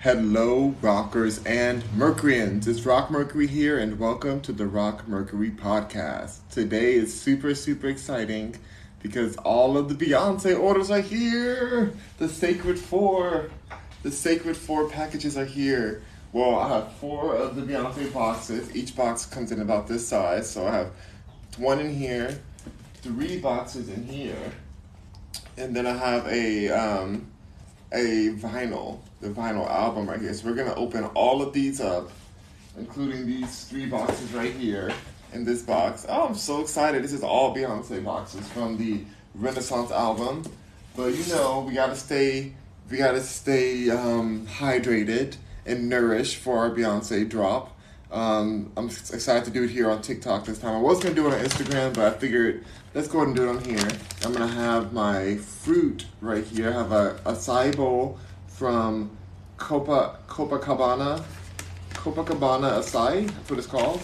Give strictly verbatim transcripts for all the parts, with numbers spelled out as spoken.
Hello rockers and Mercuryans, it's Rock Mercury here and welcome to the Rock Mercury podcast. Today is super super exciting because all of the Beyoncé orders are here. The Sacred Four, the Sacred Four packages are here. Well, I have four of the Beyoncé boxes. Each box comes in about this size, so I have one in here, three boxes in here, and then I have a um, a vinyl. The vinyl album right here. So we're gonna open all of these up, including these three boxes right here in this box. Oh, I'm so excited. This is all Beyoncé boxes from the Renaissance album. But you know, we gotta stay we gotta stay um, hydrated and nourished for our Beyoncé drop. Um, I'm excited to do it here on TikTok this time. I was gonna do it on Instagram, but I figured let's go ahead and do it on here. I'm gonna have my fruit right here. I have a acai bowl from Copa, Copacabana, Copacabana Acai, that's what it's called.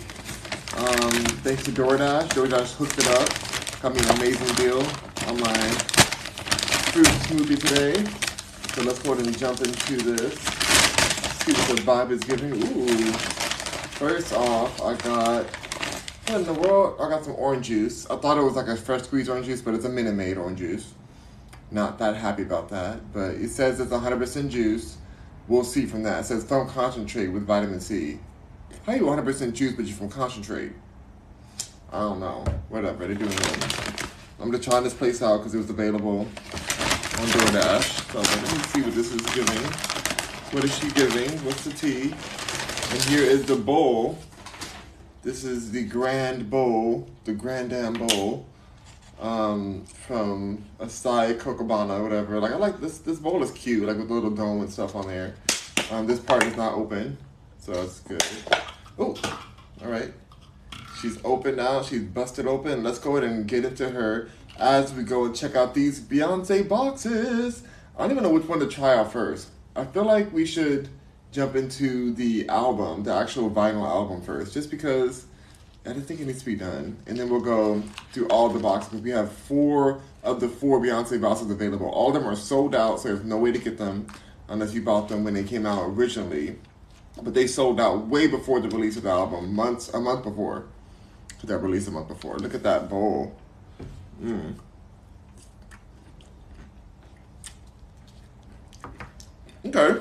Um, thanks to DoorDash. DoorDash hooked it up. Got me an amazing deal on my fruit smoothie today. So let's go ahead and jump into this. See what the vibe is giving. Ooh. First off, I got, what in the world? I got some orange juice. I thought it was like a fresh squeezed orange juice, but it's a Minute Maid orange juice. Not that happy about that, but it says it's one hundred percent juice. We'll see from that. It says from concentrate with vitamin C. How are you one hundred percent juice, but you're from concentrate? I don't know. Whatever, they're doing it. I'm just trying this place out because it was available on DoorDash. So let me see what this is giving. What is she giving? What's the tea? And here is the bowl. This is the grand bowl, the grand damn bowl. Um, from Acai, Cocobana, whatever. Like, I like this, this bowl is cute, like with the little dome and stuff on there. Um, this part is not open, so it's good. Oh, all right. She's open now, she's busted open. Let's go ahead and get into her as we go and check out these Beyoncé boxes. I don't even know which one to try out first. I feel like we should jump into the album, the actual vinyl album first, just because I didn't think it needs to be done. And then we'll go through all the boxes. We have four of the four Beyoncé boxes available. All of them are sold out, so there's no way to get them unless you bought them when they came out originally. But they sold out way before the release of the album, months, a month before. That release a month before. Look at that bowl. Mm. Okay.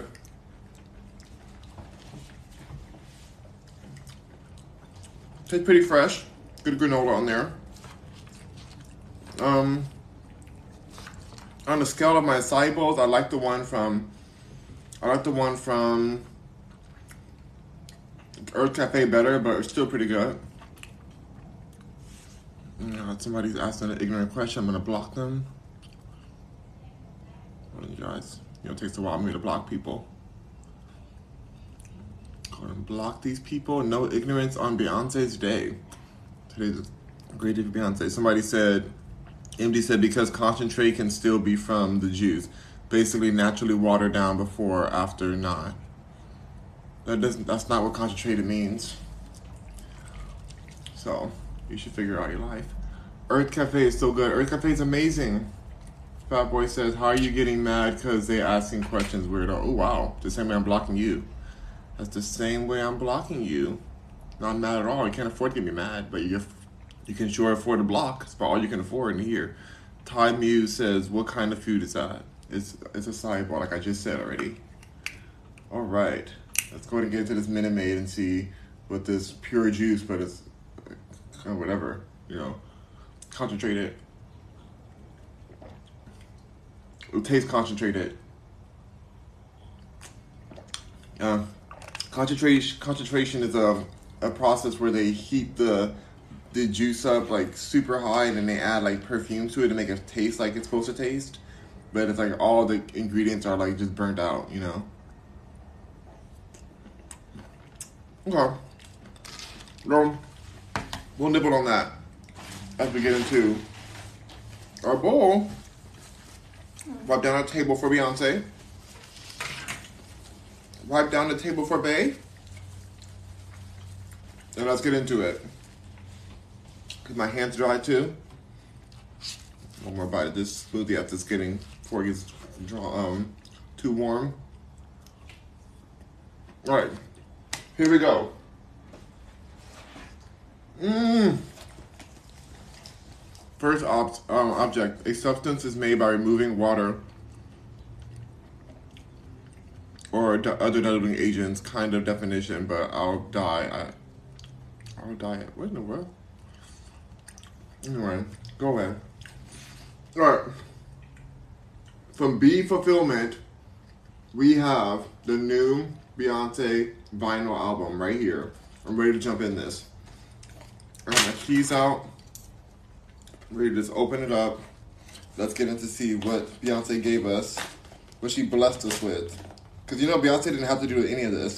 It's pretty fresh. Good granola on there. Um, on the scale of my acai bowls, I like the one from I like the one from Earth Cafe better, but it's still pretty good. Yeah, somebody's asking an ignorant question. I'm gonna block them. What are you guys? You know, it takes a while for me to block people. And block these people. No ignorance on Beyonce's day. Today's a great day for Beyonce. Somebody said, M D said, because concentrate can still be from the juice. Basically naturally watered down before, after, not. That doesn't, that's not what concentrated means. So, you should figure out your life. Earth Cafe is so good. Earth Cafe is amazing. Fat Boy says, how are you getting mad because they asking questions, weirdo? Oh, wow. The same way I'm blocking you. That's the same way I'm blocking you. Not mad at all. You can't afford to get me mad, but you you can sure afford to block. It's about all you can afford in here. Ty Muse says, what kind of food is that? It's it's a sidebar, like I just said already. All right. Let's go ahead and get into this Minute Maid and see what this pure juice, but it's kind of whatever, you know, concentrated. It tastes concentrated. Yeah. Concentration concentration is a, a process where they heat the the juice up like super high and then they add like perfume to it to make it taste like it's supposed to taste. But it's like all the ingredients are like just burnt out, you know? Okay. Well, we'll nibble on that as we get into our bowl. Wipe down our table for Beyoncé. Wipe down the table for Bay, and let's get into it. Cause my hands dry too. One more bite of this smoothie after it's getting before it gets um, too warm. All right, here we go. Mmm. First ob um, object, a substance is made by removing water or other diluting agents, kind of definition, but I'll die. I, I'll die. What in the world? Anyway, go ahead. All right. From B Fulfillment, we have the new Beyonce vinyl album right here. I'm ready to jump in this. I have my keys out. I'm ready to just open it up. Let's get in to see what Beyonce gave us, what she blessed us with. Because, you know, Beyonce didn't have to do any of this.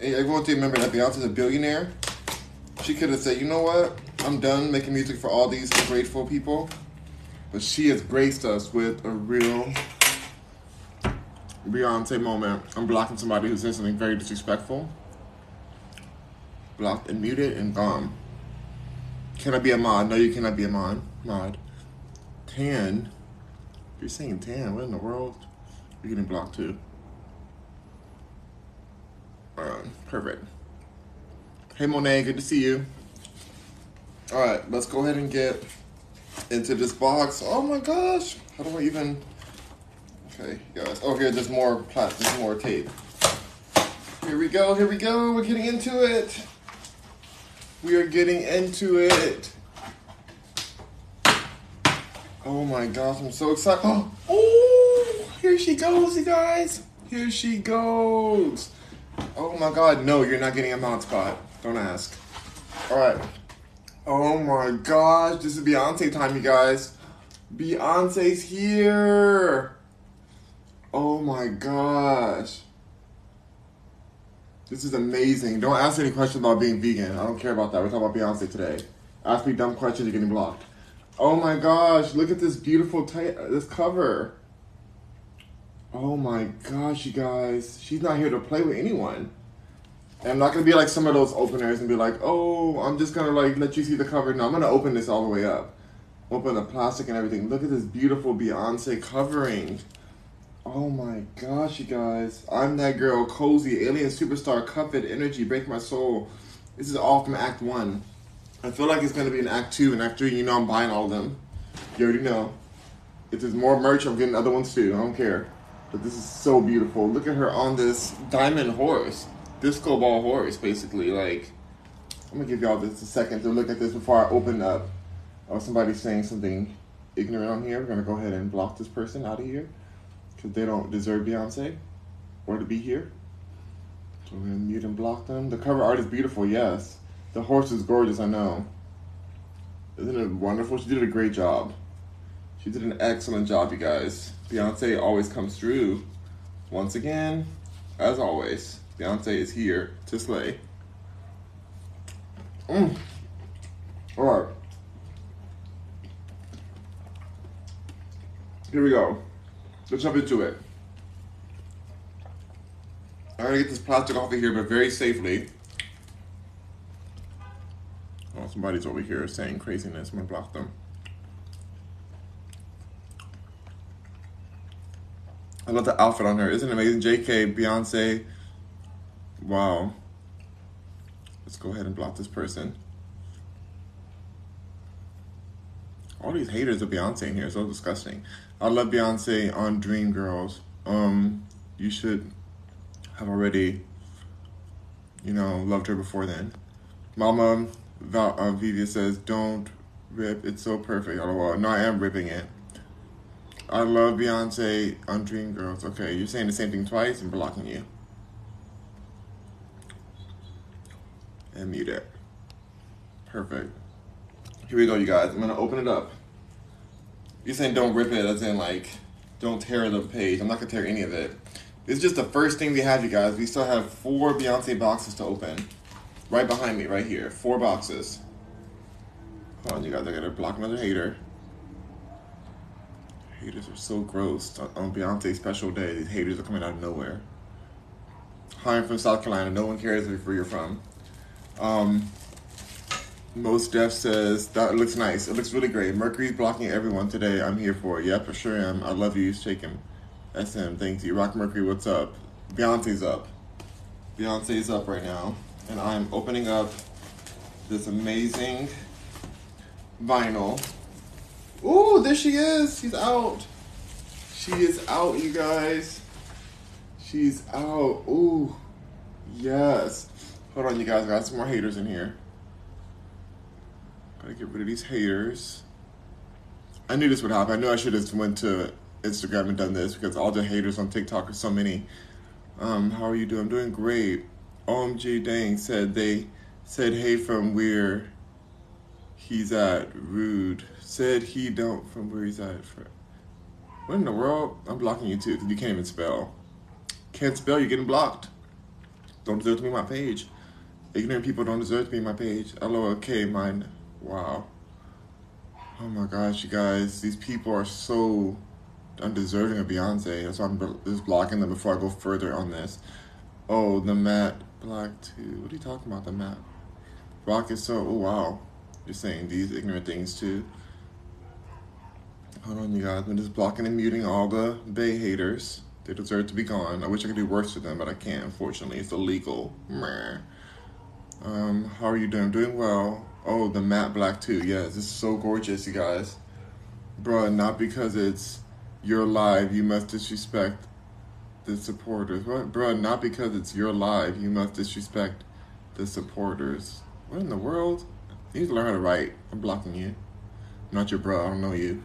And everyone to remember that Beyonce's a billionaire. She could have said, you know what? I'm done making music for all these grateful people. But she has graced us with a real Beyonce moment. I'm blocking somebody who said something very disrespectful. Blocked and muted and gone. Can I be a mod? No, you cannot be a mod. Mod. Tan. You're saying tan. What in the world? You're getting blocked too. Alright, perfect. Hey, Monet. Good to see you. Alright, let's go ahead and get into this box. Oh my gosh. How do I even... Okay, guys. Oh, here, there's more plastic, there's more tape. Here we go, here we go. We're getting into it. We are getting into it. Oh my gosh, I'm so excited. Oh, oh, here she goes, you guys. Here she goes. Oh my God, no, you're not getting a mod spot. Don't ask. All right. Oh my gosh, this is Beyonce time, you guys. Beyonce's here. Oh my gosh. This is amazing. Don't ask any questions about being vegan. I don't care about that. We're talking about Beyonce today. Ask me dumb questions, you're getting blocked. Oh my gosh, look at this beautiful, this cover. Oh my gosh, you guys. She's not here to play with anyone. And I'm not going to be like some of those openers and be like, oh, I'm just going to like let you see the cover. No, I'm going to open this all the way up. Open the plastic and everything. Look at this beautiful Beyonce covering. Oh my gosh, you guys. I'm that girl, Cozy, alien superstar, cuffed, energy, break my soul. This is all from act one. I feel like it's going to be in act two and act three. You know I'm buying all of them. You already know. If there's more merch, I'm getting other ones too. I don't care. But this is so beautiful. Look at her on this diamond horse. Disco ball horse, basically. Like, I'm gonna give y'all this a second to look at this before I open up. Oh, somebody's saying something ignorant on here. We're gonna go ahead and block this person out of here because they don't deserve Beyonce or to be here. So we're gonna mute and block them. The cover art is beautiful, yes. The horse is gorgeous, I know. Isn't it wonderful? She did a great job. She did an excellent job, you guys. Beyonce always comes through. Once again, as always. Beyonce is here to slay. Mm. All right. Here we go. Let's jump into it. I'm gonna get this plastic off of here, but very safely. Oh, somebody's over here saying craziness. I'm gonna block them. I love the outfit on her. Isn't it amazing? J K, Beyonce. Wow. Let's go ahead and block this person. All these haters of Beyonce in here, so disgusting. I love Beyonce on Dreamgirls. Um, you should have already, you know, loved her before then. Mama Val uh, Vivia says, don't rip, it's so perfect. Lol. No, I am ripping it. I love Beyonce on Dreamgirls. Okay, you're saying the same thing twice and blocking you. And mute it. Perfect. Here we go, you guys. I'm gonna open it up. You're saying don't rip it, as in like, don't tear the page. I'm not gonna tear any of it. This is just the first thing we have, you guys. We still have four Beyonce boxes to open. Right behind me, right here. Four boxes. Hold on, you guys. I gotta block another hater. Haters are so gross. On Beyonce's special day, these haters are coming out of nowhere. Hi, I'm from South Carolina. No one cares where you're from. Um, Most Def says, that looks nice. It looks really great. Mercury's blocking everyone today. I'm here for it. Yep, I sure am. I love you. Shake him. That's him. Thank you. Rock Mercury, what's up? Beyonce's up. Beyonce's up right now, and I'm opening up this amazing vinyl. Ooh, there she is. She's out. She is out, you guys. She's out. Ooh, yes. Hold on, you guys. I got some more haters in here. Gotta get rid of these haters. I knew this would happen. I knew I should have went to Instagram and done this because all the haters on TikTok are so many. Um, how are you doing? I'm doing great. O M G dang, said they said hey from where he's at. Rude. Said he don't from where he's at. For, what in the world? I'm blocking you too because you can't even spell. Can't spell, you're getting blocked. Don't deserve to be my page. Ignorant people don't deserve to be my page. L O L K mine. Wow. Oh my gosh, you guys. These people are so undeserving of Beyonce. That's why I'm just blocking them before I go further on this. Oh, the matte black too. What are you talking about, the matte? Rock is so, oh wow. You're saying these ignorant things too. Hold on, you guys. I'm just blocking and muting all the Bay haters. They deserve to be gone. I wish I could do worse to them, but I can't, unfortunately. It's illegal. Meh. Um, how are you doing? I'm doing well. Oh, the matte black too. Yes, this is so gorgeous, you guys. Bruh, not because it's your live, you must disrespect the supporters. What? Bruh, not because it's your live, you must disrespect the supporters. What in the world? You need to learn how to write. I'm blocking you. I'm not your bruh. I don't know you.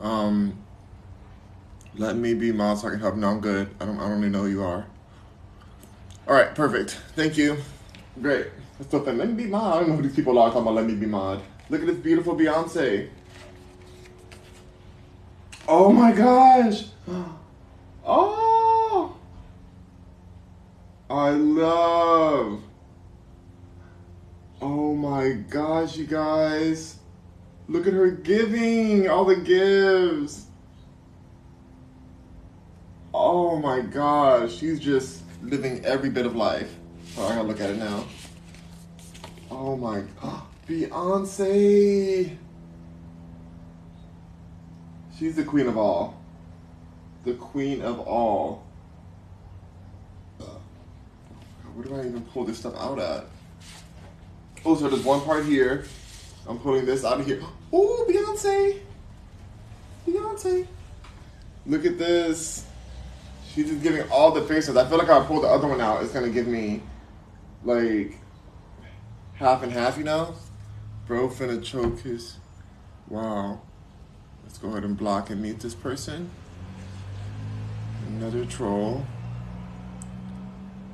Um... Let me be mild so I can help. No, I'm good. I don't I don't even know who you are. All right, perfect. Thank you. Great. Let's open. Let me be mild. I don't know who these people are talking about. Let me be mild. Look at this beautiful Beyonce. Oh my gosh. Oh. I love. Oh my gosh, you guys. Look at her giving. All the gives. Oh my gosh, she's just living every bit of life. Oh, I gotta look at it now. Oh my, oh, Beyonce. She's the queen of all. The queen of all. Where do I even pull this stuff out at? Oh, so there's one part here. I'm pulling this out of here. Oh, Beyonce. Beyonce. Look at this. She's just giving all the faces. I feel like if I pull the other one out, it's gonna give me like half and half, you know? Bro finna choke his, wow. Let's go ahead and block and mute this person. Another troll.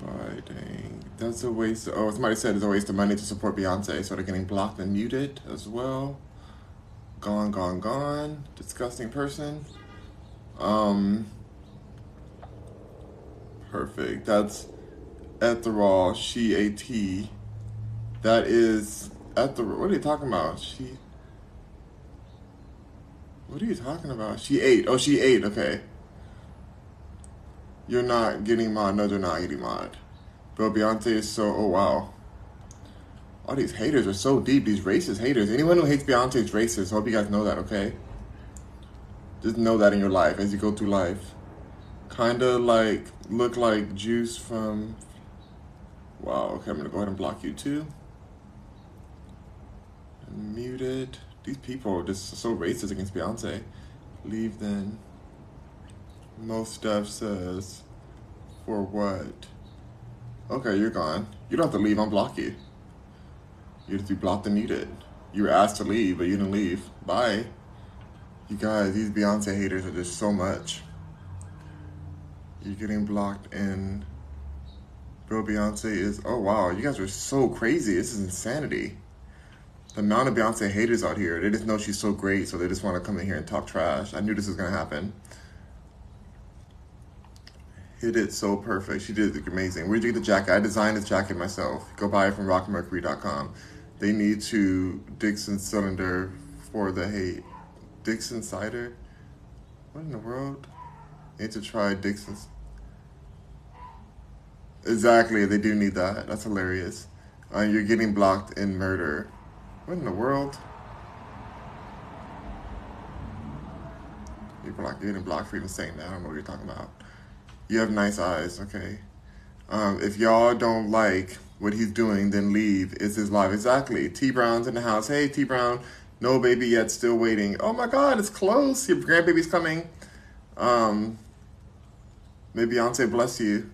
By dang, that's a waste of, oh, somebody said it's a waste of money to support Beyonce, so they're getting blocked and muted as well. Gone, gone, gone. Disgusting person. Um. Perfect. That's Etherol, she a T. That is Etherol. What are you talking about? She. What are you talking about? She ate. Oh, she ate. Okay. You're not getting mod. No, they're not getting mod. Bro, Beyonce is so. Oh, wow. All these haters are so deep. These racist haters. Anyone who hates Beyonce is racist. I hope you guys know that, okay? Just know that in your life as you go through life. Kinda like, look like juice from, wow, okay, I'm gonna go ahead and block you too. And mute it. These people are just so racist against Beyonce. Leave then. Most stuff says, for what? Okay, you're gone. You don't have to leave, unblock you. You just be blocked and muted. You were asked to leave, but you didn't leave. Bye. You guys, these Beyonce haters are just so much. You're getting blocked and bro, Beyonce is, oh wow, you guys are so crazy. This is insanity. The amount of Beyonce haters out here, they just know she's so great, so they just want to come in here and talk trash. I knew this was going to happen. Hit it so perfect. She did amazing. Where'd you get the jacket? I designed this jacket myself. Go buy it from rock mercury dot com. They need to Dixon Cylinder for the hate. Dixon Cider? What in the world? Need to try Dixon's. Exactly, they do need that. That's hilarious. Uh, you're getting blocked in murder. What in the world? You're, blocked, you're getting blocked for even saying that. I don't know what you're talking about. You have nice eyes, okay. Um, if y'all don't like what he's doing, then leave. It's his life. Exactly. T. Brown's in the house. Hey, T. Brown. No baby yet. Still waiting. Oh, my God. It's close. Your grandbaby's coming. Um, may Beyonce bless you.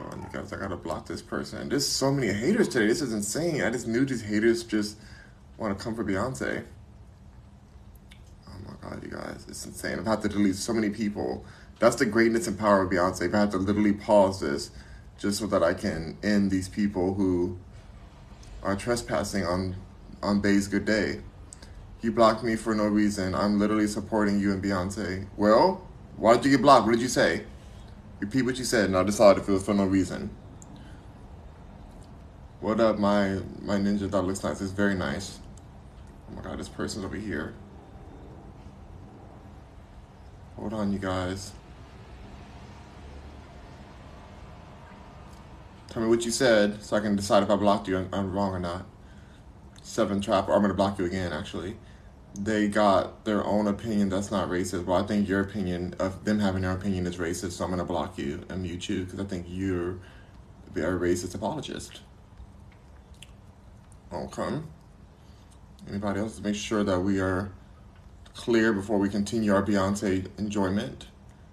Oh, you guys, I got to block this person. There's so many haters today. This is insane. I just knew these haters just want to come for Beyonce. Oh, my God, you guys. It's insane. I've had to delete so many people. That's the greatness and power of Beyonce. I have to literally pause this just so that I can end these people who are trespassing on, on Bay's good day. You blocked me for no reason. I'm literally supporting you and Beyonce. Well, why did you get blocked? What did you say? Repeat what you said, and I'll decide if it was for no reason. What up, my my ninja dog looks nice. It's very nice. Oh my God, this person's over here. Hold on, you guys. Tell me what you said so I can decide if I blocked you I'm wrong or not. Seven trap, or I'm gonna block you again, actually. They got their own opinion that's not racist. Well, I think your opinion of them having their opinion is racist, so I'm gonna block you and mute you because I think you're a racist apologist. Okay. Anybody else? Make sure that we are clear before we continue our Beyonce enjoyment.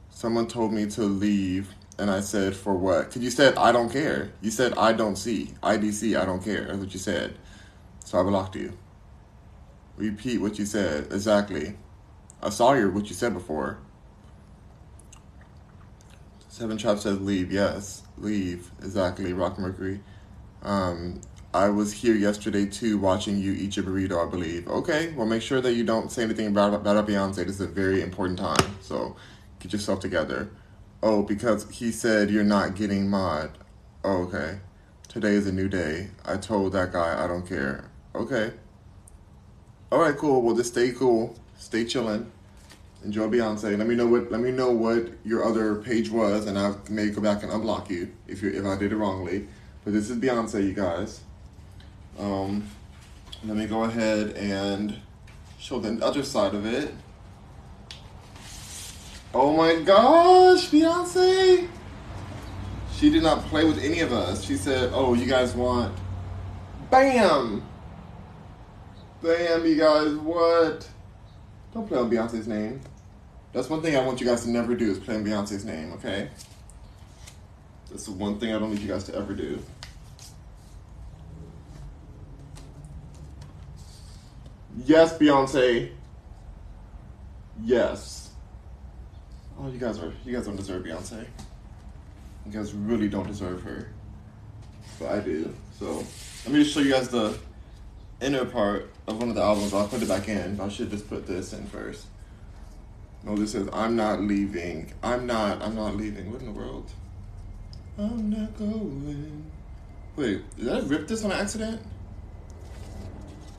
Someone told me to leave, and I said, for what? Because you said, I don't care. You said, I don't see. I D C, I don't care. That's what you said. So I blocked you. Repeat what you said. Exactly. I saw your what you said before. Seven Trap says leave. Yes. Leave. Exactly. Rock Mercury. Um, I was here yesterday too watching you eat your burrito, I believe. Okay. Well, make sure that you don't say anything about, about Beyonce. This is a very important time. So get yourself together. Oh, because he said you're not getting mod. Oh, okay. Today is a new day. I told that guy I don't care. Okay. All right, cool. Well, just stay cool, stay chilling, enjoy Beyonce. Let me know what let me know what your other page was, and I may go back and unblock you if you if I did it wrongly. But this is Beyonce, you guys. Um, let me go ahead and show the other side of it. Oh my gosh, Beyonce! She did not play with any of us. She said, "Oh, you guys want, bam." Damn, you guys, what? Don't play on Beyonce's name. That's one thing I want you guys to never do is play on Beyonce's name, okay? That's the one thing I don't need you guys to ever do. Yes, Beyonce. Yes. Oh, you guys are, you guys don't deserve Beyonce. You guys really don't deserve her. But I do. So, let me just show you guys the inner part of one of the albums. I'll put it back in. I should just put this in first. No, this says, I'm not leaving. I'm not, I'm not leaving. What in the world? I'm not going. Wait, did I rip this on accident?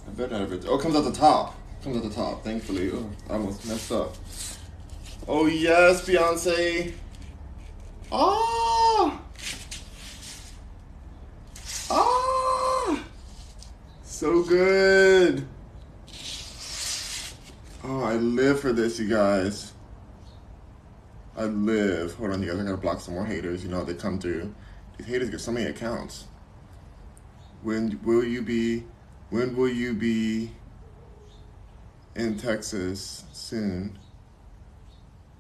I better not have ripped it. Oh, it comes at the top. It comes at the top, thankfully. Oh, I almost messed up. Oh, yes, Beyonce. Ah! Ah! So good. Oh, I live for this, you guys. I live. Hold on, you guys. I gotta block some more haters. You know, they come through. These haters get so many accounts. When will you be, when will you be in Texas soon?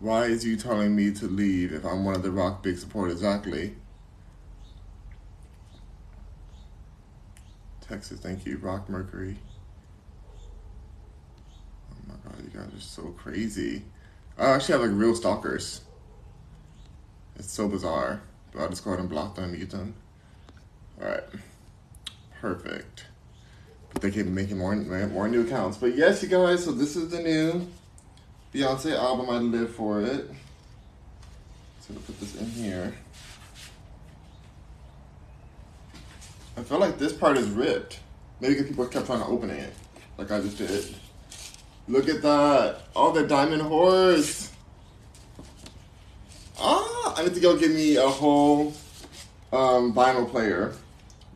Why is you telling me to leave if I'm one of the Rock Big supporters? Exactly. Texas, thank you, Rock Mercury. Oh my God, you guys are so crazy. I actually have like real stalkers. It's so bizarre, but I'll just go ahead and block them, mute them. All right, perfect. But they keep making more, more new accounts. But yes, you guys, so this is the new Beyonce album. I live for it. So I'm gonna put this in here. I feel like this part is ripped. Maybe because people kept trying to open it, like I just did. Look at that. Oh, the diamond horse. Ah, I need to go get me a whole um, vinyl player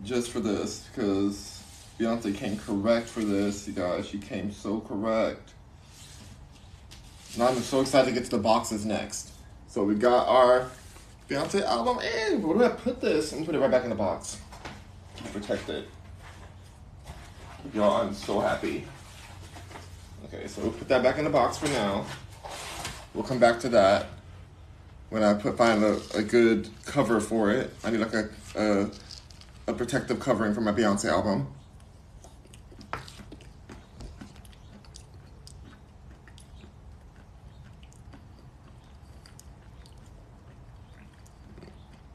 just for this, because Beyonce came correct for this, you guys. She came so correct. Now I'm so excited to get to the boxes next. So we got our Beyoncé album in. Where do I put this? And put it right back in the box. Protect it. Y'all, I'm so happy. Okay, so we'll put that back in the box for now. We'll come back to that when I put find a, a good cover for it. I need like a, a a protective covering for my Beyoncé album.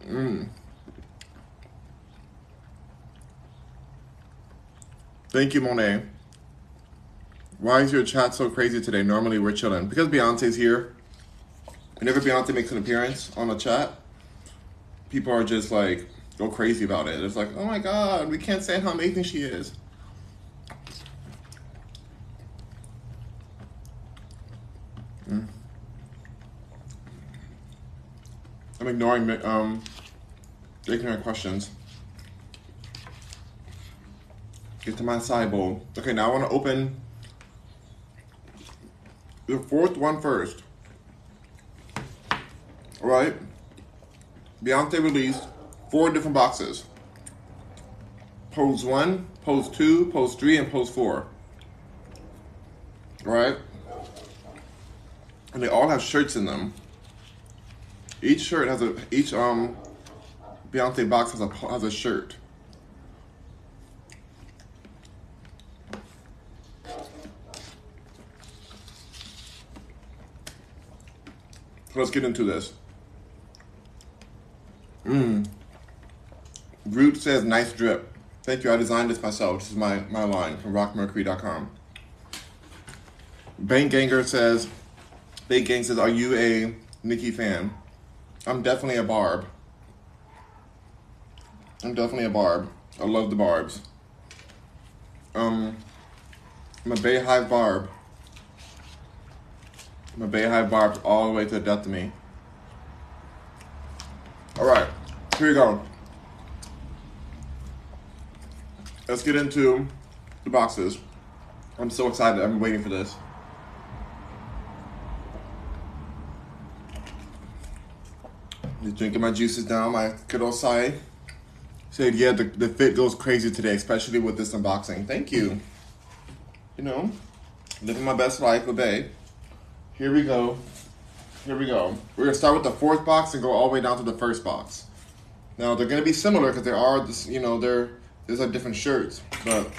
Mmm. Thank you, Monet. Why is your chat so crazy today? Normally we're chilling. Because Beyonce's here, whenever Beyoncé makes an appearance on the chat, people are just like, go crazy about it. It's like, oh my God, we can't stand how amazing she is. Mm. I'm ignoring um, ignorant questions. Get to my side bowl. Okay, now I want to open the fourth one first. All right. Beyoncé released four different boxes. Pose one, pose two, pose three, and pose four. All right. And they all have shirts in them. Each shirt has a, each um, Beyoncé box has a, has a shirt. Let's get into this. Mmm. Root says, nice drip. Thank you, I designed this myself. This is my, my line from rock mercury dot com. Bangganger says, Big Gang says, are you a Nicki fan? I'm definitely a Barb. I'm definitely a Barb. I love the Barbs. Um, I'm a Bayhive Barb. My Bayhive Barbs all the way to the death of me. All right, here we go. Let's get into the boxes. I'm so excited. I've been waiting for this. Just drinking my juices down, my good old side. Said, yeah, the, the fit goes crazy today, especially with this unboxing. Thank you. You know, living my best life with Bae. Here we go. Here we go. We're going to start with the fourth box and go all the way down to the first box. Now, they're going to be similar because there are, this, you know, there, there's like different shirts. But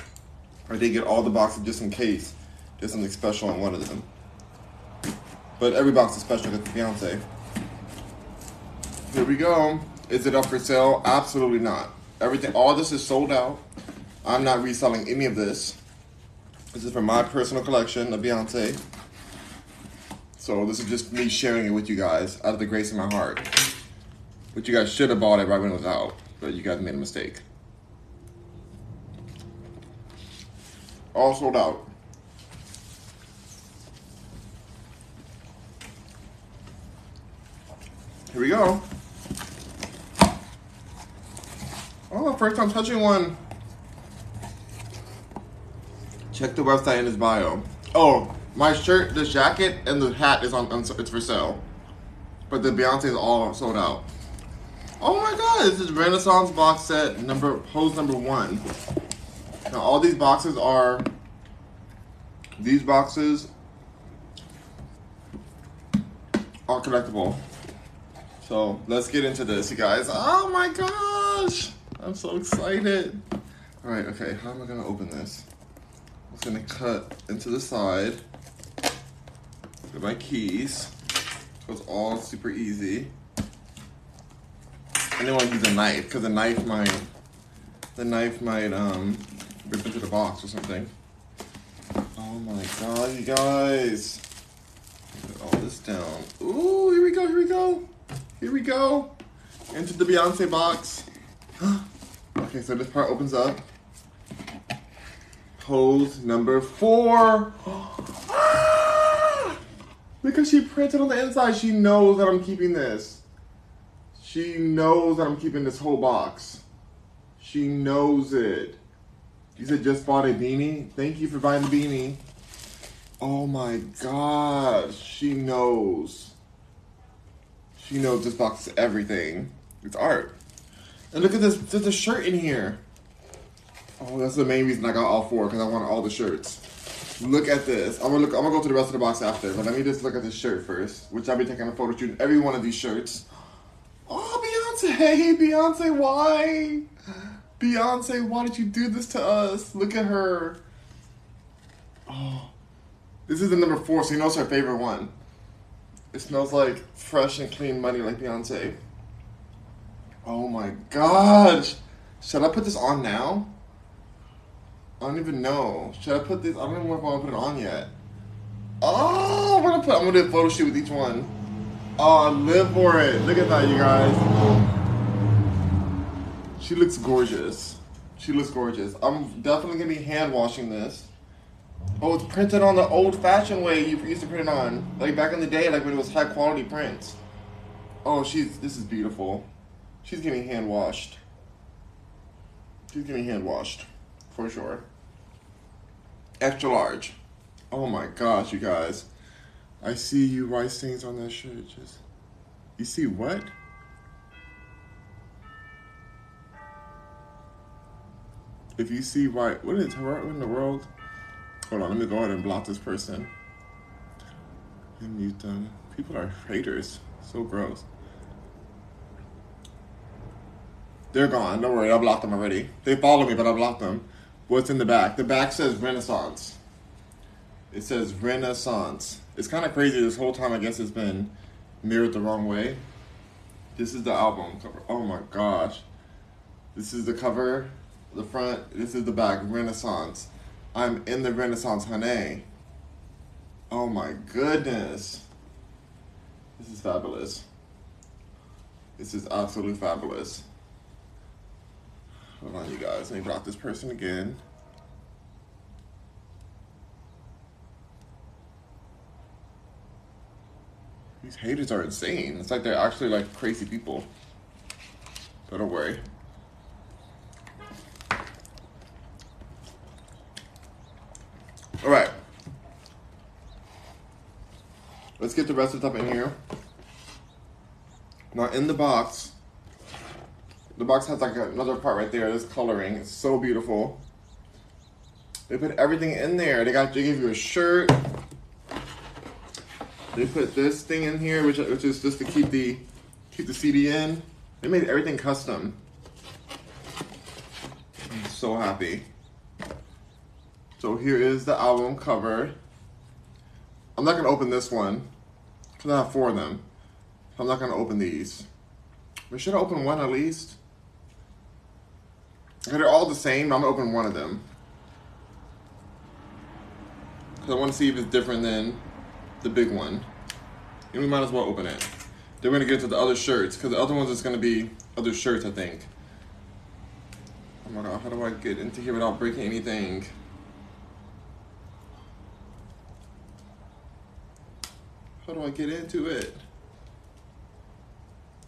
I did get all the boxes just in case there's something special on one of them. But every box is special because Beyoncé. Here we go. Is it up for sale? Absolutely not. Everything, all this is sold out. I'm not reselling any of this. This is for my personal collection of Beyoncé. So this is just me sharing it with you guys out of the grace of my heart. But you guys should have bought it right when it was out, but you guys made a mistake. All sold out. Here we go. Oh, first time touching one. Check the website in his bio. Oh. My shirt, the jacket, and the hat is on, on, it's for sale. But the Beyoncé is all sold out. Oh my God, this is Renaissance box set number, pose number one. Now all these boxes are, these boxes are collectible. So let's get into this, you guys. Oh my gosh, I'm so excited. All right, okay, how am I gonna open this? I'm gonna cut into the side. Get my keys. So it's all super easy. I didn't want to use a knife because the knife might, the knife might um rip into the box or something. Oh my God, you guys! Put all this down. Ooh, here we go, here we go, here we go. Into the Beyoncé box. Okay, so this part opens up. Pose number four. Because she printed on the inside, she knows that I'm keeping this. She knows that I'm keeping this whole box. She knows it. You said just bought a beanie? Thank you for buying the beanie. Oh my God, she knows. She knows this box is everything. It's art. And look at this. There's a shirt in here. Oh, that's the main reason I got all four, because I wanted all the shirts. Look at this. I'm gonna look. I'm gonna go to the rest of the box after, but let me just look at this shirt first, which I'll be taking a photo shoot in every one of these shirts. Oh, Beyonce! Beyonce, why? Beyonce, why did you do this to us? Look at her. Oh, this is the number four, so you know it's her favorite one. It smells like fresh and clean money, like Beyonce. Oh my gosh! Should I put this on now? I don't even know. Should I put this? I don't even know if I want to put it on yet. Oh, I'm gonna put. I'm gonna do a photo shoot with each one. Oh, live for it! Look at that, you guys. She looks gorgeous. She looks gorgeous. I'm definitely gonna be hand washing this. Oh, it's printed on the old-fashioned way you used to print it on, like back in the day, like when it was high-quality prints. Oh, she's. This is beautiful. She's getting hand washed. She's getting hand washed, for sure. Extra large. Oh my gosh, you guys. I see you white stains on that shirt. Just, you see what? If you see white, what is what in the world? Hold on, let me go ahead and block this person. And mute them. People are haters. So gross. They're gone. Don't worry, I blocked them already. They follow me, but I blocked them. What's in the back? The back says Renaissance. It says Renaissance. It's kind of crazy. This whole time, I guess it's been mirrored the wrong way. This is the album cover. Oh my gosh. This is the cover, the front. This is the back, Renaissance. I'm in the Renaissance, honey. Oh my goodness. This is fabulous. This is absolutely fabulous. Hold on, you guys. Let me block this person again. These haters are insane. It's like they're actually like crazy people. But don't worry. All right. Let's get the rest of the stuff in here. Now in the box, the box has like another part right there. This coloring is so beautiful. They put everything in there. They got, they give you a shirt. They put this thing in here, which which is just to keep the keep the C D in. They made everything custom. I'm so happy. So here is the album cover. I'm not gonna open this one because I have four of them. I'm not gonna open these. We should open one at least. They're all the same. I'm gonna open one of them because I want to see if it's different than the big one. And we might as well open it. Then we're gonna get to the other shirts because the other ones is gonna be other shirts, I think. Oh my god, how do I get into here without breaking anything? How do I get into it?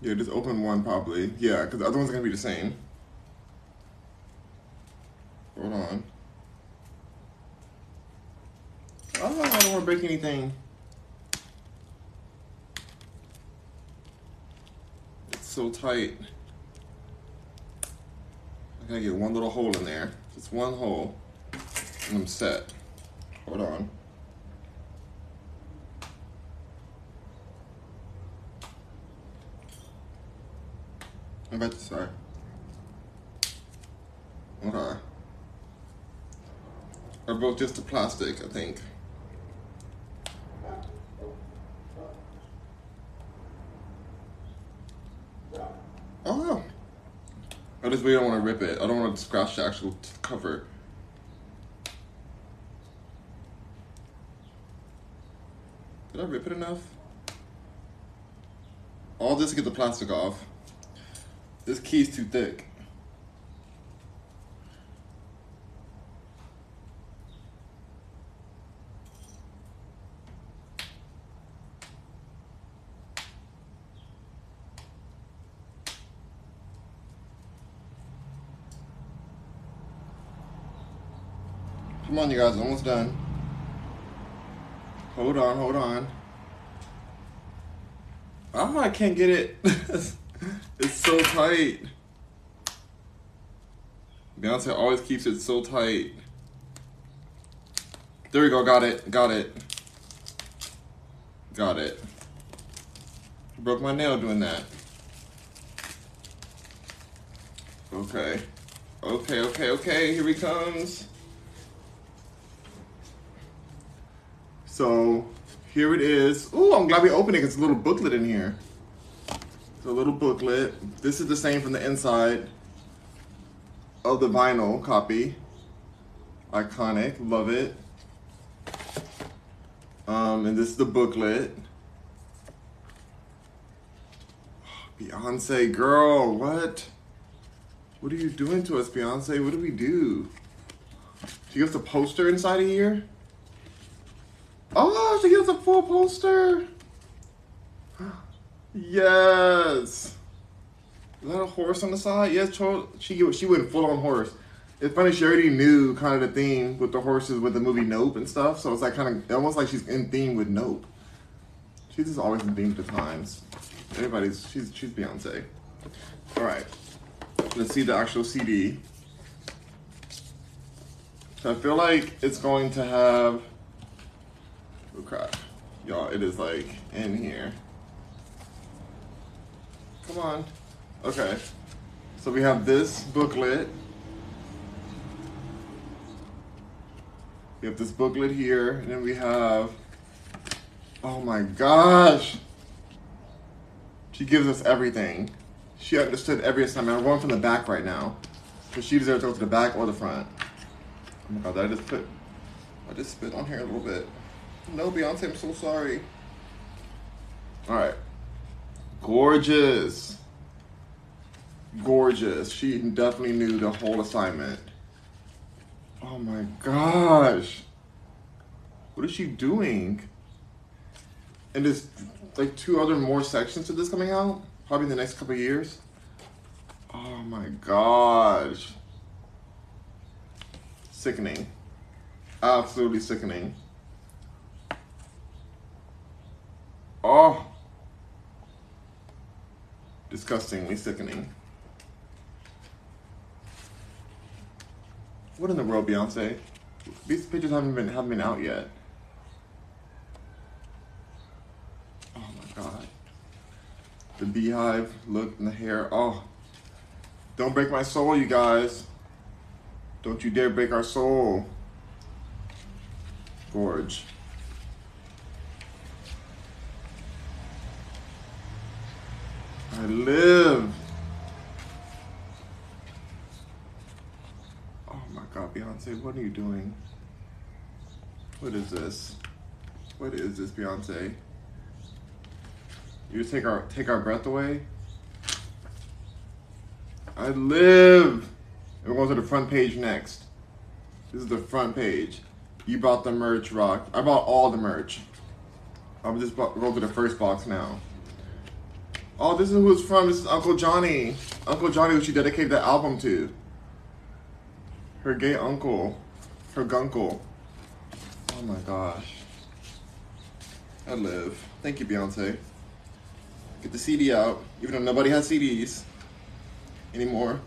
Yeah, just open one probably. Yeah, because the other one's gonna be the same. Hold on. Oh, I don't wanna break anything. It's so tight. I gotta get one little hole in there. Just one hole. And I'm set. Hold on. I'm about to start. Okay. Or both just the plastic, I think. Oh. I just really don't want to rip it. I don't want to scratch the actual cover. Did I rip it enough? All this to get the plastic off. This key's too thick. Come on, you guys, almost done. Hold on, hold on. Oh, I can't get it. It's so tight. Beyonce always keeps it so tight. There we go. Got it. Got it. Got it. I broke my nail doing that. Okay. Okay, okay, okay. Here he comes. So here it is. Ooh, I'm glad we opened it because it's a little booklet in here. It's a little booklet. This is the same from the inside of the vinyl copy. Iconic. Love it. Um, and this is the booklet. Beyonce, girl, what? What are you doing to us, Beyonce? What do we do? She gives a poster inside of here? Oh, she gives a full poster. Yes. Is that a horse on the side? Yes, she, she went full on horse. It's funny, she already knew kind of the theme with the horses with the movie Nope and stuff. So it's like kind of almost like she's in theme with Nope. She's just always in theme with the times. Everybody's, she's, she's Beyonce. All right, let's see the actual C D. So I feel like it's going to have, oh crap, y'all, it is like in here. Come on. Okay, so we have this booklet. We have this booklet here, and then we have, oh my gosh. She gives us everything. She understood every assignment. I'm going from the back right now, because she deserves to go to the back or the front. Oh my God, did I just put, I just spit on here a little bit. No, Beyonce, I'm so sorry. All right, gorgeous. Gorgeous, she definitely knew the whole assignment. Oh my gosh. What is she doing? And there's like two other more sections to this coming out, probably in the next couple of years. Oh my gosh. Sickening. Absolutely sickening. Oh. Disgustingly sickening. What in the world, Beyonce? These pictures haven't been haven't been out yet. Oh my God. The beehive look and the hair. Oh. Don't break my soul, you guys. Don't you dare break our soul. Gorge. I live. God, Beyonce, what are you doing? What is this? What is this, Beyonce? You take our take our breath away? I live! We're going to the front page next. This is the front page. You bought the merch, Rock. I bought all the merch. I'm just going to the first box now. Oh, this is who it's from. This is Uncle Johnny. Uncle Johnny, who she dedicated the album to. Her gay uncle, her gunkle. Oh my gosh. I live. Thank you, Beyonce. Get the C D out, even though nobody has C Ds anymore.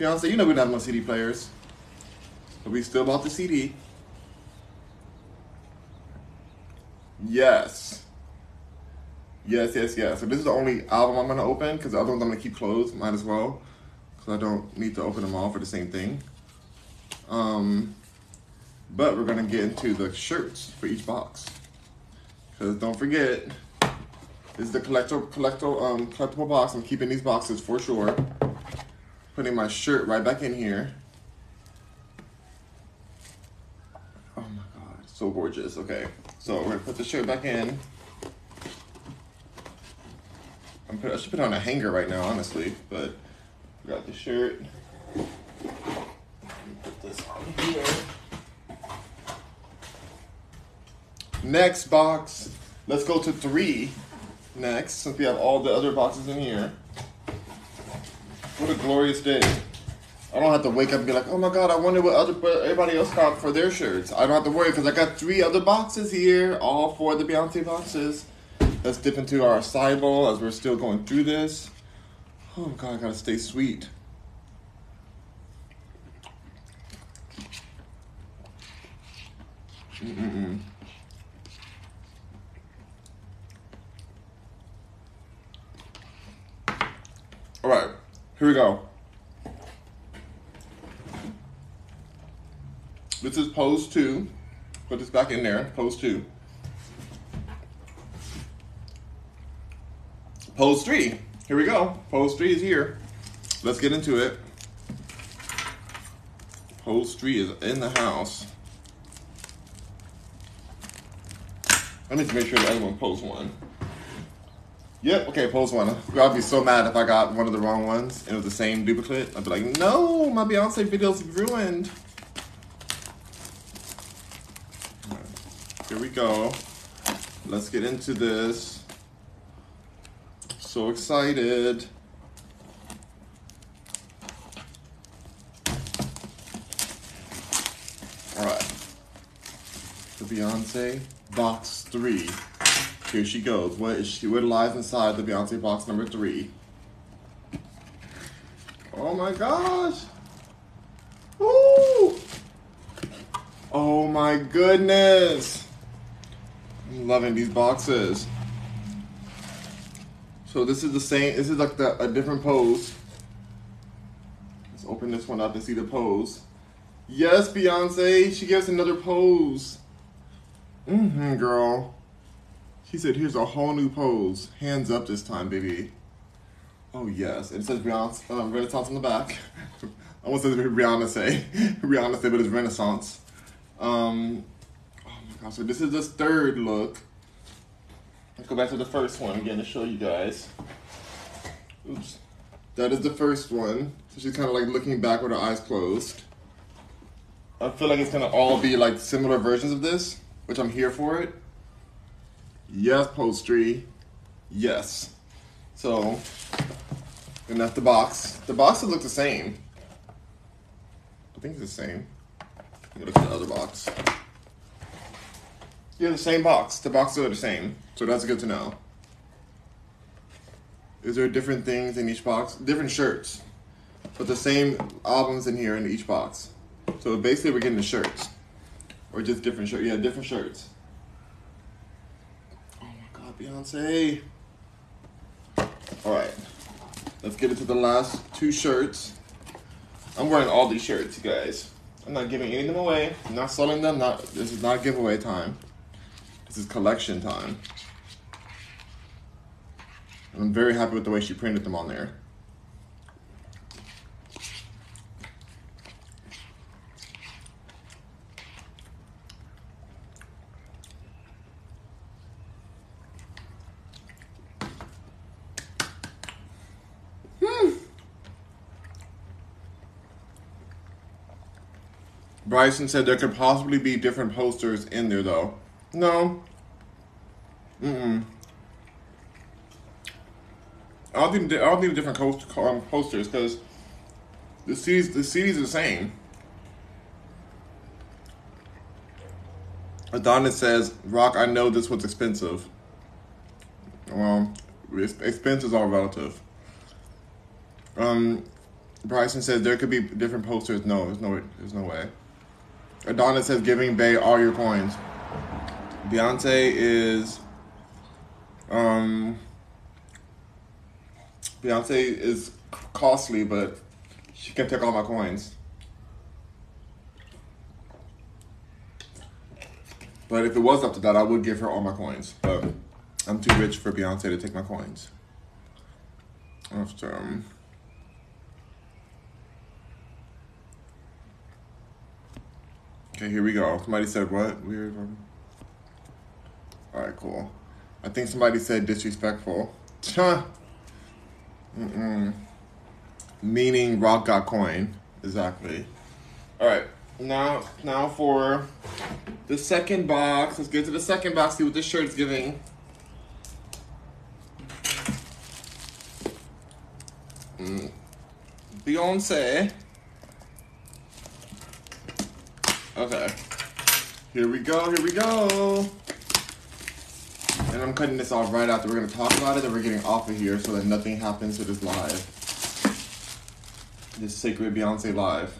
Beyonce, you know we don't have no C D players, but we still bought the C D. Yes. Yes, yes, yes. So this is the only album I'm gonna open, because the other ones I'm gonna keep closed, might as well, because I don't need to open them all for the same thing. Um, but we're gonna get into the shirts for each box. Cause don't forget, this is the collector, collector, um, collectible box. I'm keeping these boxes for sure. Putting my shirt right back in here. Oh my God, so gorgeous. Okay, so we're gonna put the shirt back in. I'm put, I should put it on a hanger right now, honestly, but we got the shirt. Put this on here. Next box. Let's go to three next, since we have all the other boxes in here. What a glorious day. I don't have to wake up and be like, oh my God, I wonder what other what everybody else got for their shirts. I don't have to worry because I got three other boxes here, all four of the Beyonce boxes. Let's dip into our acai bowl as we're still going through this. Oh God, I gotta stay sweet. Mm-mm-mm. All right, here we go. This is pose two. Put this back in there, pose two. Pose three, here we go. Pose three is here. Let's get into it. Pose three is in the house. Let me just make sure that everyone pose one. Yep, okay, pose one. I'd be so mad if I got one of the wrong ones and it was the same duplicate. I'd be like, no, my Beyonce video's ruined. Here we go. Let's get into this. So excited. All right. The Beyonce box three. Here she goes. What is she? What lies inside the Beyonce box number three? Oh my gosh. Woo! Oh my goodness. I'm loving these boxes. So this is the same, this is like the, a different pose. Let's open this one up and see the pose. Yes, Beyonce, she gives another pose. Mm-hmm, girl. She said, here's a whole new pose. Hands up this time, baby. Oh yes, it says Beyonce, um, Renaissance on the back. I almost said Rihanna say, Rihanna say, but it's Renaissance. Um, So this is this third look. Let's go back to the first one again to show you guys. Oops. That is the first one. So she's kind of like looking back with her eyes closed. I feel like it's gonna all be like similar versions of this, which I'm here for it. Yes, pose three. Yes. So, and that's the box. The boxes look the same. I think it's the same. Let me look at the other box. Yeah, the same box. The boxes are the same, so that's good to know. Is there different things in each box? Different shirts, but the same albums in here in each box. So basically, we're getting the shirts, or just different shirts. Yeah, different shirts. Oh my God, Beyonce! All right, let's get into the last two shirts. I'm wearing all these shirts, you guys. I'm not giving any of them away. I'm not selling them. Not this is not giveaway time. This is collection time. And I'm very happy with the way she printed them on there. Hmm. Bryson said there could possibly be different posters in there though. No. Mm-mm. I don't think I don't think different coast, um, posters because the C Ds the C Ds are the same. Adonis says, "Rock, I know this was expensive." Well, expense is all relative. Um, Bryson says there could be different posters. No, there's no there's no way. Adonis says, "Giving Bay all your coins." Beyonce is, um, Beyonce is costly, but she can take all my coins. But if it was up to that, I would give her all my coins. But I'm too rich for Beyonce to take my coins. After, um, okay, here we go. Somebody said what? Weird. Um, All right, cool. I think somebody said disrespectful. Huh. Mm-mm. Meaning Rock got coin. Exactly. All right, now now for the second box. Let's get to the second box, see what this shirt's giving. Mm. Beyonce. Okay. Here we go, here we go. And and I'm cutting this off right after. We're going to talk about it, then we're getting off of here so that nothing happens to this live. This sacred Beyonce live.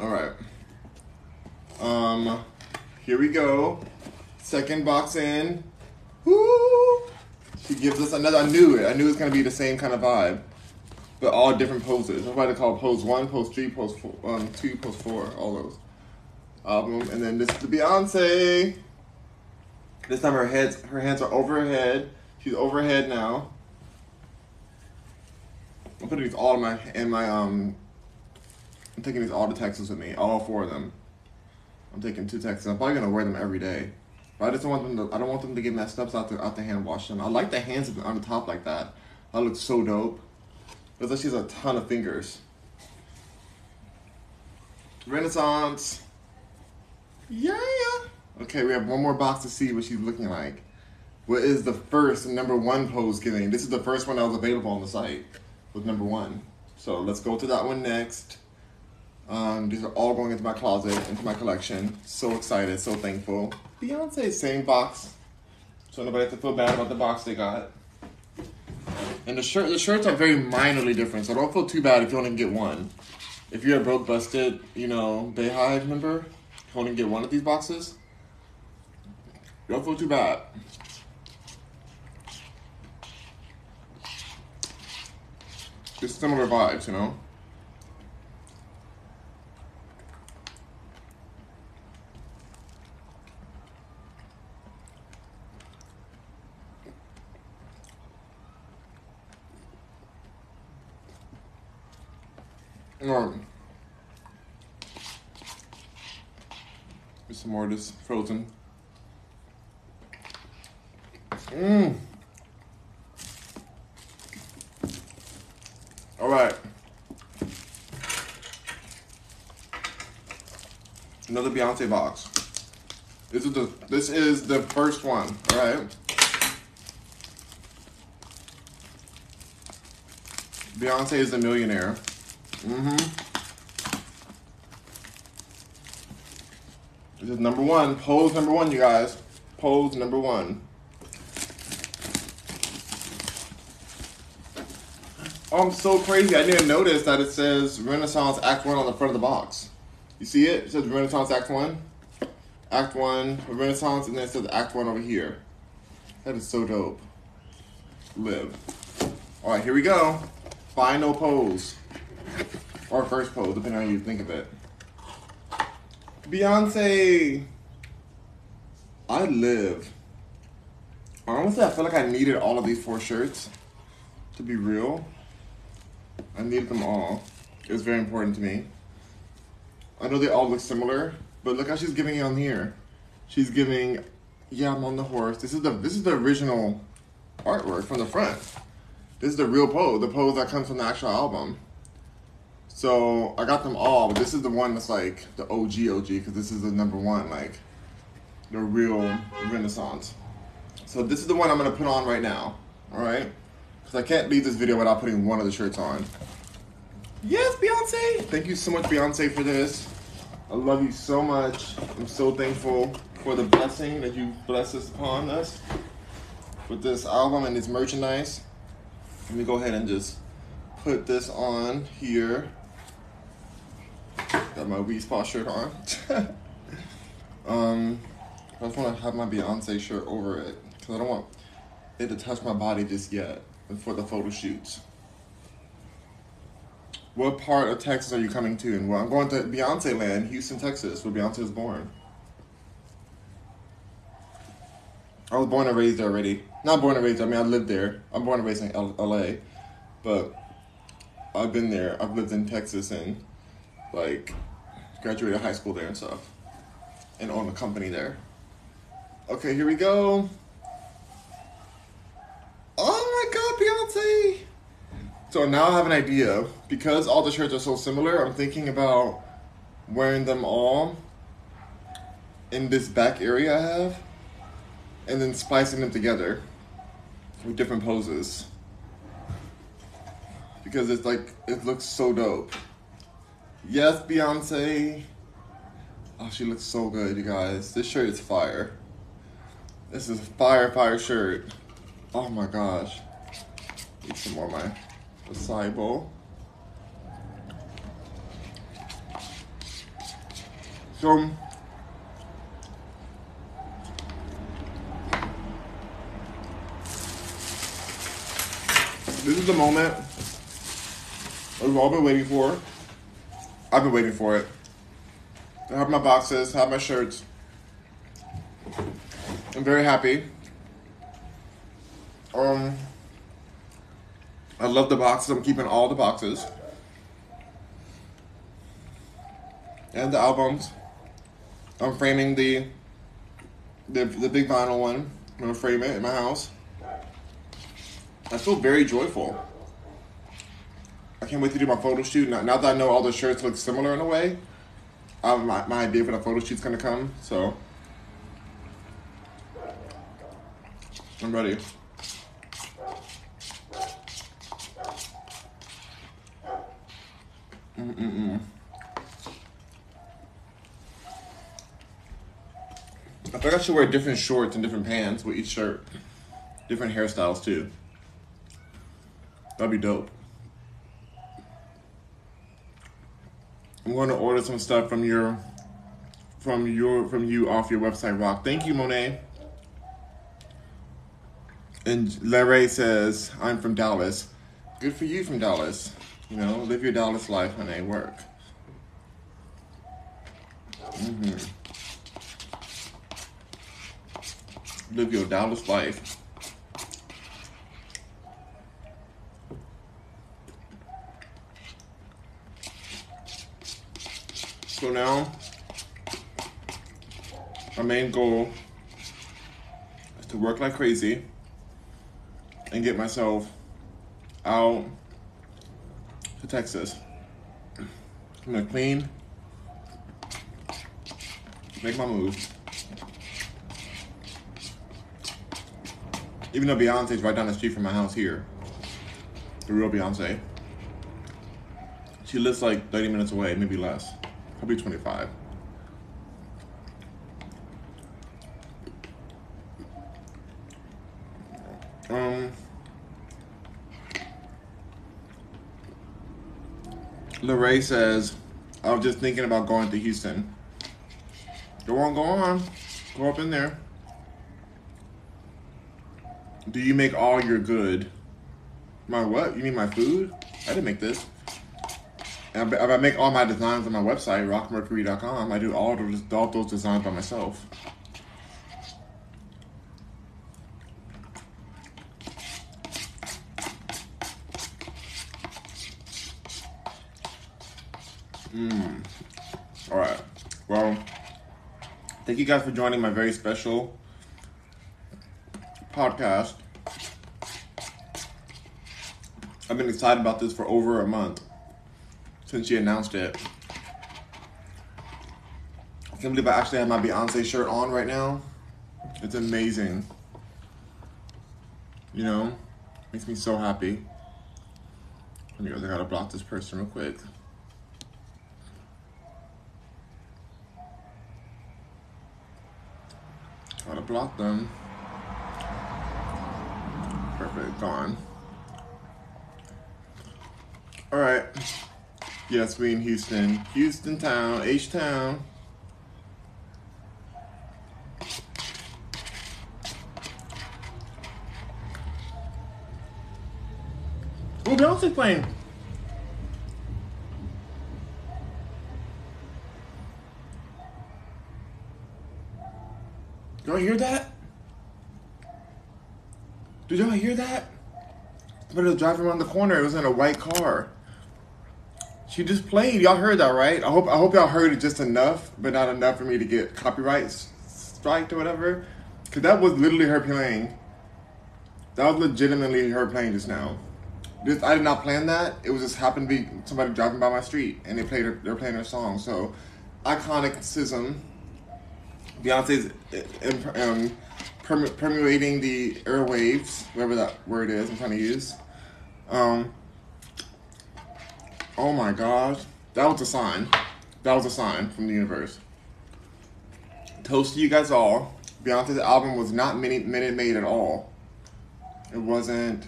Alright. Um, here we go. Second box in. Woo! She gives us another, I knew it. I knew it was going to be the same kind of vibe. But all different poses. I'm about to call pose one, pose three, pose four, um, two, pose four, all those. Album, and then this is the Beyonce. This time her heads, her hands are over her head. She's overhead now. I'm putting these all in my, in my um, I'm taking these all to Texas with me, all four of them. I'm taking two Texas. I'm probably gonna wear them every day. But I just don't want them to, I don't want them to get messed up, so I have to, I have to hand wash them. I like the hands on the top like that. That looks so dope. Looks like she has a ton of fingers. Renaissance. Yeah. Okay, we have one more box to see what she's looking like. What is the first number one pose giving? This is the first one that was available on the site with number one. So let's go to that one next. Um, these are all going into my closet, into my collection. So excited, so thankful. Beyonce, same box. So nobody has to feel bad about the box they got. And the shirt, the shirts are very minorly different, so don't feel too bad if you only get one. If you're a broke, busted, you know, Bayhive member, you only get one of these boxes. Don't feel too bad. Just similar vibes, you know? Um, there's some more of this frozen. Mmm. All right. Another Beyonce box. This is the this is the first one. All right. Beyonce is a millionaire. Mm-hmm. This is number one. Pose number one, you guys. Pose number one. Oh, I'm so crazy. I didn't notice that it says Renaissance Act one on the front of the box. You see it? It says Renaissance Act one. Act one, Renaissance, and then it says Act one over here. That is so dope. Live. All right, here we go. Final pose. Or first pose, depending on how you think of it. Beyonce. I live. Honestly, I feel like I needed all of these four shirts. To be real. I needed them all. It was very important to me. I know they all look similar, but look how she's giving it on here. She's giving, yeah, I'm on the horse. This is the this is the original artwork from the front. This is the real pose, the pose that comes from the actual album. So I got them all, but this is the one that's like the O G O G, because this is the number one, like the real Renaissance. So this is the one I'm gonna put on right now, all right? Because I can't leave this video without putting one of the shirts on. Yes, Beyonce! Thank you so much, Beyonce, for this. I love you so much. I'm so thankful for the blessing that you blessed us upon us with this album and this merchandise. Let me go ahead and just put this on here. Got my Wee Spa shirt on. um, I just want to have my Beyonce shirt over it because I don't want it to touch my body just yet for the photo shoots. What part of Texas are you coming to? And well, I'm going to Beyonce land, Houston, Texas, where Beyonce was born. I was born and raised there already. Not born and raised, I mean, I lived there. I'm born and raised in L A, but I've been there. I've lived in Texas and like graduated high school there and stuff and owned a company there. Okay, here we go. So now I have an idea. Because all the shirts are so similar, I'm thinking about wearing them all in this back area I have and then splicing them together with different poses. Because it's like, it looks so dope. Yes, Beyonce. Oh, she looks so good, you guys. This shirt is fire. This is a fire, fire shirt. Oh my gosh. Eat some more of my acai bowl. So, this is the moment we've all been waiting for. I've been waiting for it. I have my boxes, have my shirts. I'm very happy. Um, I love the boxes. I'm keeping all the boxes. And the albums. I'm framing the, the, the big vinyl one. I'm gonna frame it in my house. I feel very joyful. I can't wait to do my photo shoot. Now, now that I know all the shirts look similar in a way, um, my, my idea for the photo shoot's gonna come, so. I'm ready. Mm-mm-mm. I think I should wear different shorts and different pants with each shirt. Different hairstyles too. That'd be dope. I'm going to order some stuff from your, from your, from you off your website, Rock. Thank you, Monet. And Larray says, I'm from Dallas. Good for you from Dallas. You know, live your Dallas life, honey. Work. Mm-hmm. Live your Dallas life. So now, my main goal is to work like crazy and get myself out to Texas. I'm gonna clean, make my move. Even though Beyonce's right down the street from my house here, the real Beyoncé. She lives like thirty minutes away, maybe less, probably twenty-five. Um, Larray says, I was just thinking about going to Houston. Go on, go on. Go up in there. Do you make all your good? My what? You mean my food? I didn't make this. And I make all my designs on my website, rock mercury dot com. I do all those, all those designs by myself. Mmm. Alright. Well, thank you guys for joining my very special podcast. I've been excited about this for over a month since she announced it. I can't believe I actually have my Beyonce shirt on right now. It's amazing. You know? Makes me so happy. I gotta block this person real quick. Gotta block them. Perfect, gone. Alright. Yes, we in Houston. Houston town, H-town. Oh, Beyonce's playing. Y'all hear that? Did y'all hear that? Somebody was driving around the corner. It was in a white car. She just played. Y'all heard that, right? I hope I hope y'all heard it just enough, but not enough for me to get copyright striked or whatever. Cause that was literally her playing. That was legitimately her playing just now. Just I did not plan that. It was just happened to be somebody driving by my street, and they played her. They're playing her song. So, iconicism. Beyonce's um, permeating the airwaves, whatever that word is I'm trying to use. Um, oh my gosh. That was a sign. That was a sign from the universe. Toast to you guys all. Beyonce's album was not Minute Maid at all. It wasn't.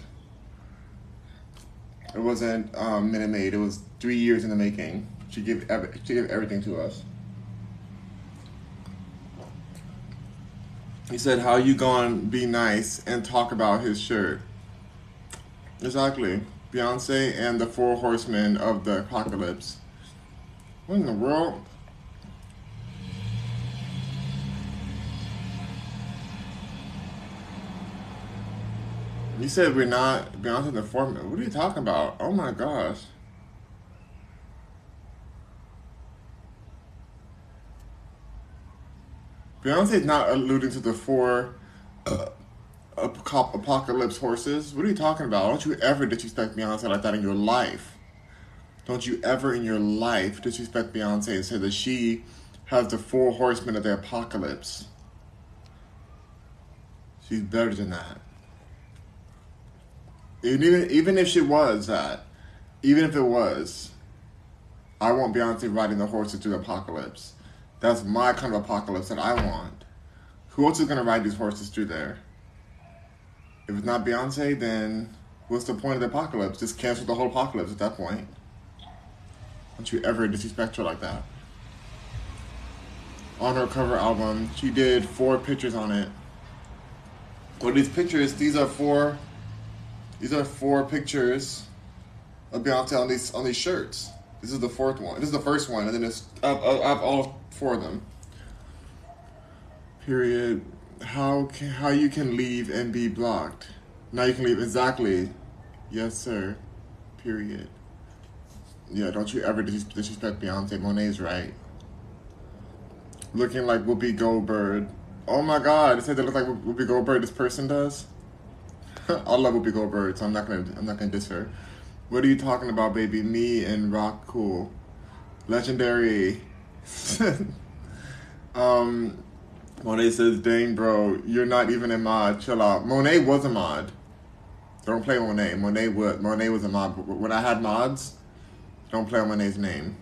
It wasn't um, Minute Maid. It was three years in the making. She gave every, she gave everything to us. He said, "How you gonna be nice and talk about his shirt?" Exactly. Beyonce and the Four Horsemen of the Apocalypse. What in the world? You said we're not Beyonce and the Four. What are you talking about? Oh my gosh. Beyonce is not alluding to the four uh, apocalypse horses. What are you talking about? Don't you ever disrespect Beyonce like that in your life. Don't you ever in your life disrespect Beyonce and say that she has the four horsemen of the apocalypse. She's better than that. And even, even if she was that, even if it was, I want Beyonce riding the horses through the apocalypse. That's my kind of apocalypse that I want. Who else is going to ride these horses through there? If it's not Beyonce, then what's the point of the apocalypse? Just cancel the whole apocalypse at that point. Don't you ever disrespect her like that. On her cover album, she did four pictures on it. Well, these pictures, these are four, these are four pictures of Beyonce on these, on these shirts. This is the fourth one. This is the first one, and then it's I have, I have all four of them. Period. How can, how you can leave and be blocked? Now you can leave exactly. Yes, sir. Period. Yeah, don't you ever disrespect Beyonce. Monet's right. Looking like Whoopi Goldberg. Oh my God! It said they look like Whoopi Goldberg. This person does. I love Whoopi Goldberg, so I'm not gonna I'm not gonna diss her. What are you talking about, baby? Me and Rock Cool. Legendary. um, Monet says, dang, bro, you're not even a mod. Chill out. Monet was a mod. Don't play Monet. Monet would. Monet was a mod. When I had mods, don't play Monet's name.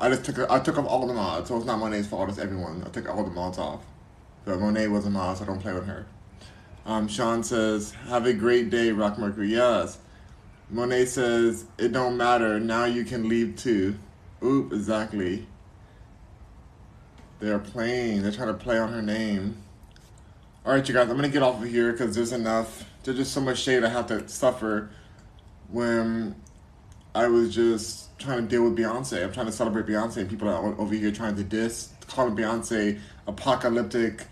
I just took I took off all the mods, so it's not Monet's fault. It's everyone. I took all the mods off. But Monet was a mod, so don't play with her. Um, Sean says, have a great day, Rock Mercury. Yes. Monet says, it don't matter, now you can leave too. Oop, exactly. They're playing, they're trying to play on her name. All right, you guys, I'm gonna get off of here because there's enough, there's just so much shade I have to suffer when I was just trying to deal with Beyonce. I'm trying to celebrate Beyonce and people are over here trying to diss, calling Beyonce apocalyptic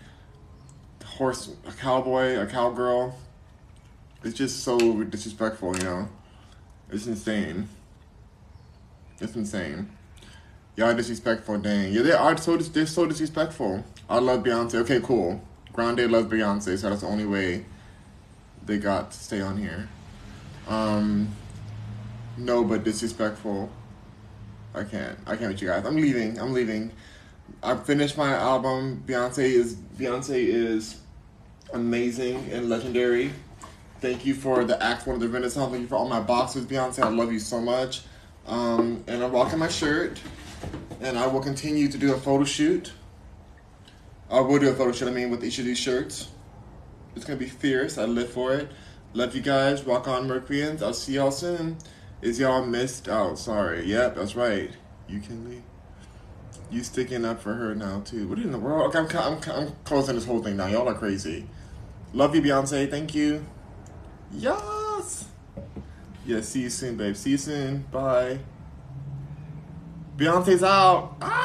horse, a cowboy, a cowgirl. It's just so disrespectful, you know? It's insane. It's insane. Y'all disrespectful, dang. Yeah, they are so dis they're so disrespectful. I love Beyonce. Okay, cool. Grande loves Beyonce, so that's the only way they got to stay on here. Um, no, but disrespectful. I can't. I can't with you guys. I'm leaving. I'm leaving. I finished my album. Beyonce is Beyonce is amazing and legendary. Thank you for the act one of the Renaissance. Thank you for all my boxes, Beyonce. I love you so much. Um, and I'm rocking my shirt. And I will continue to do a photo shoot. I will do a photo shoot, I mean, with each of these shirts. It's going to be fierce. I live for it. Love you guys. Rock on, Mercuryans. I'll see y'all soon. Is y'all missed out? Sorry. Yep, that's right. You can leave. You sticking up for her now, too. What in the world? Okay, I'm, I'm, I'm closing this whole thing now. Y'all are crazy. Love you, Beyonce. Thank you. Yes! Yeah, see you soon, babe. See you soon. Bye. Beyonce's out. Ah!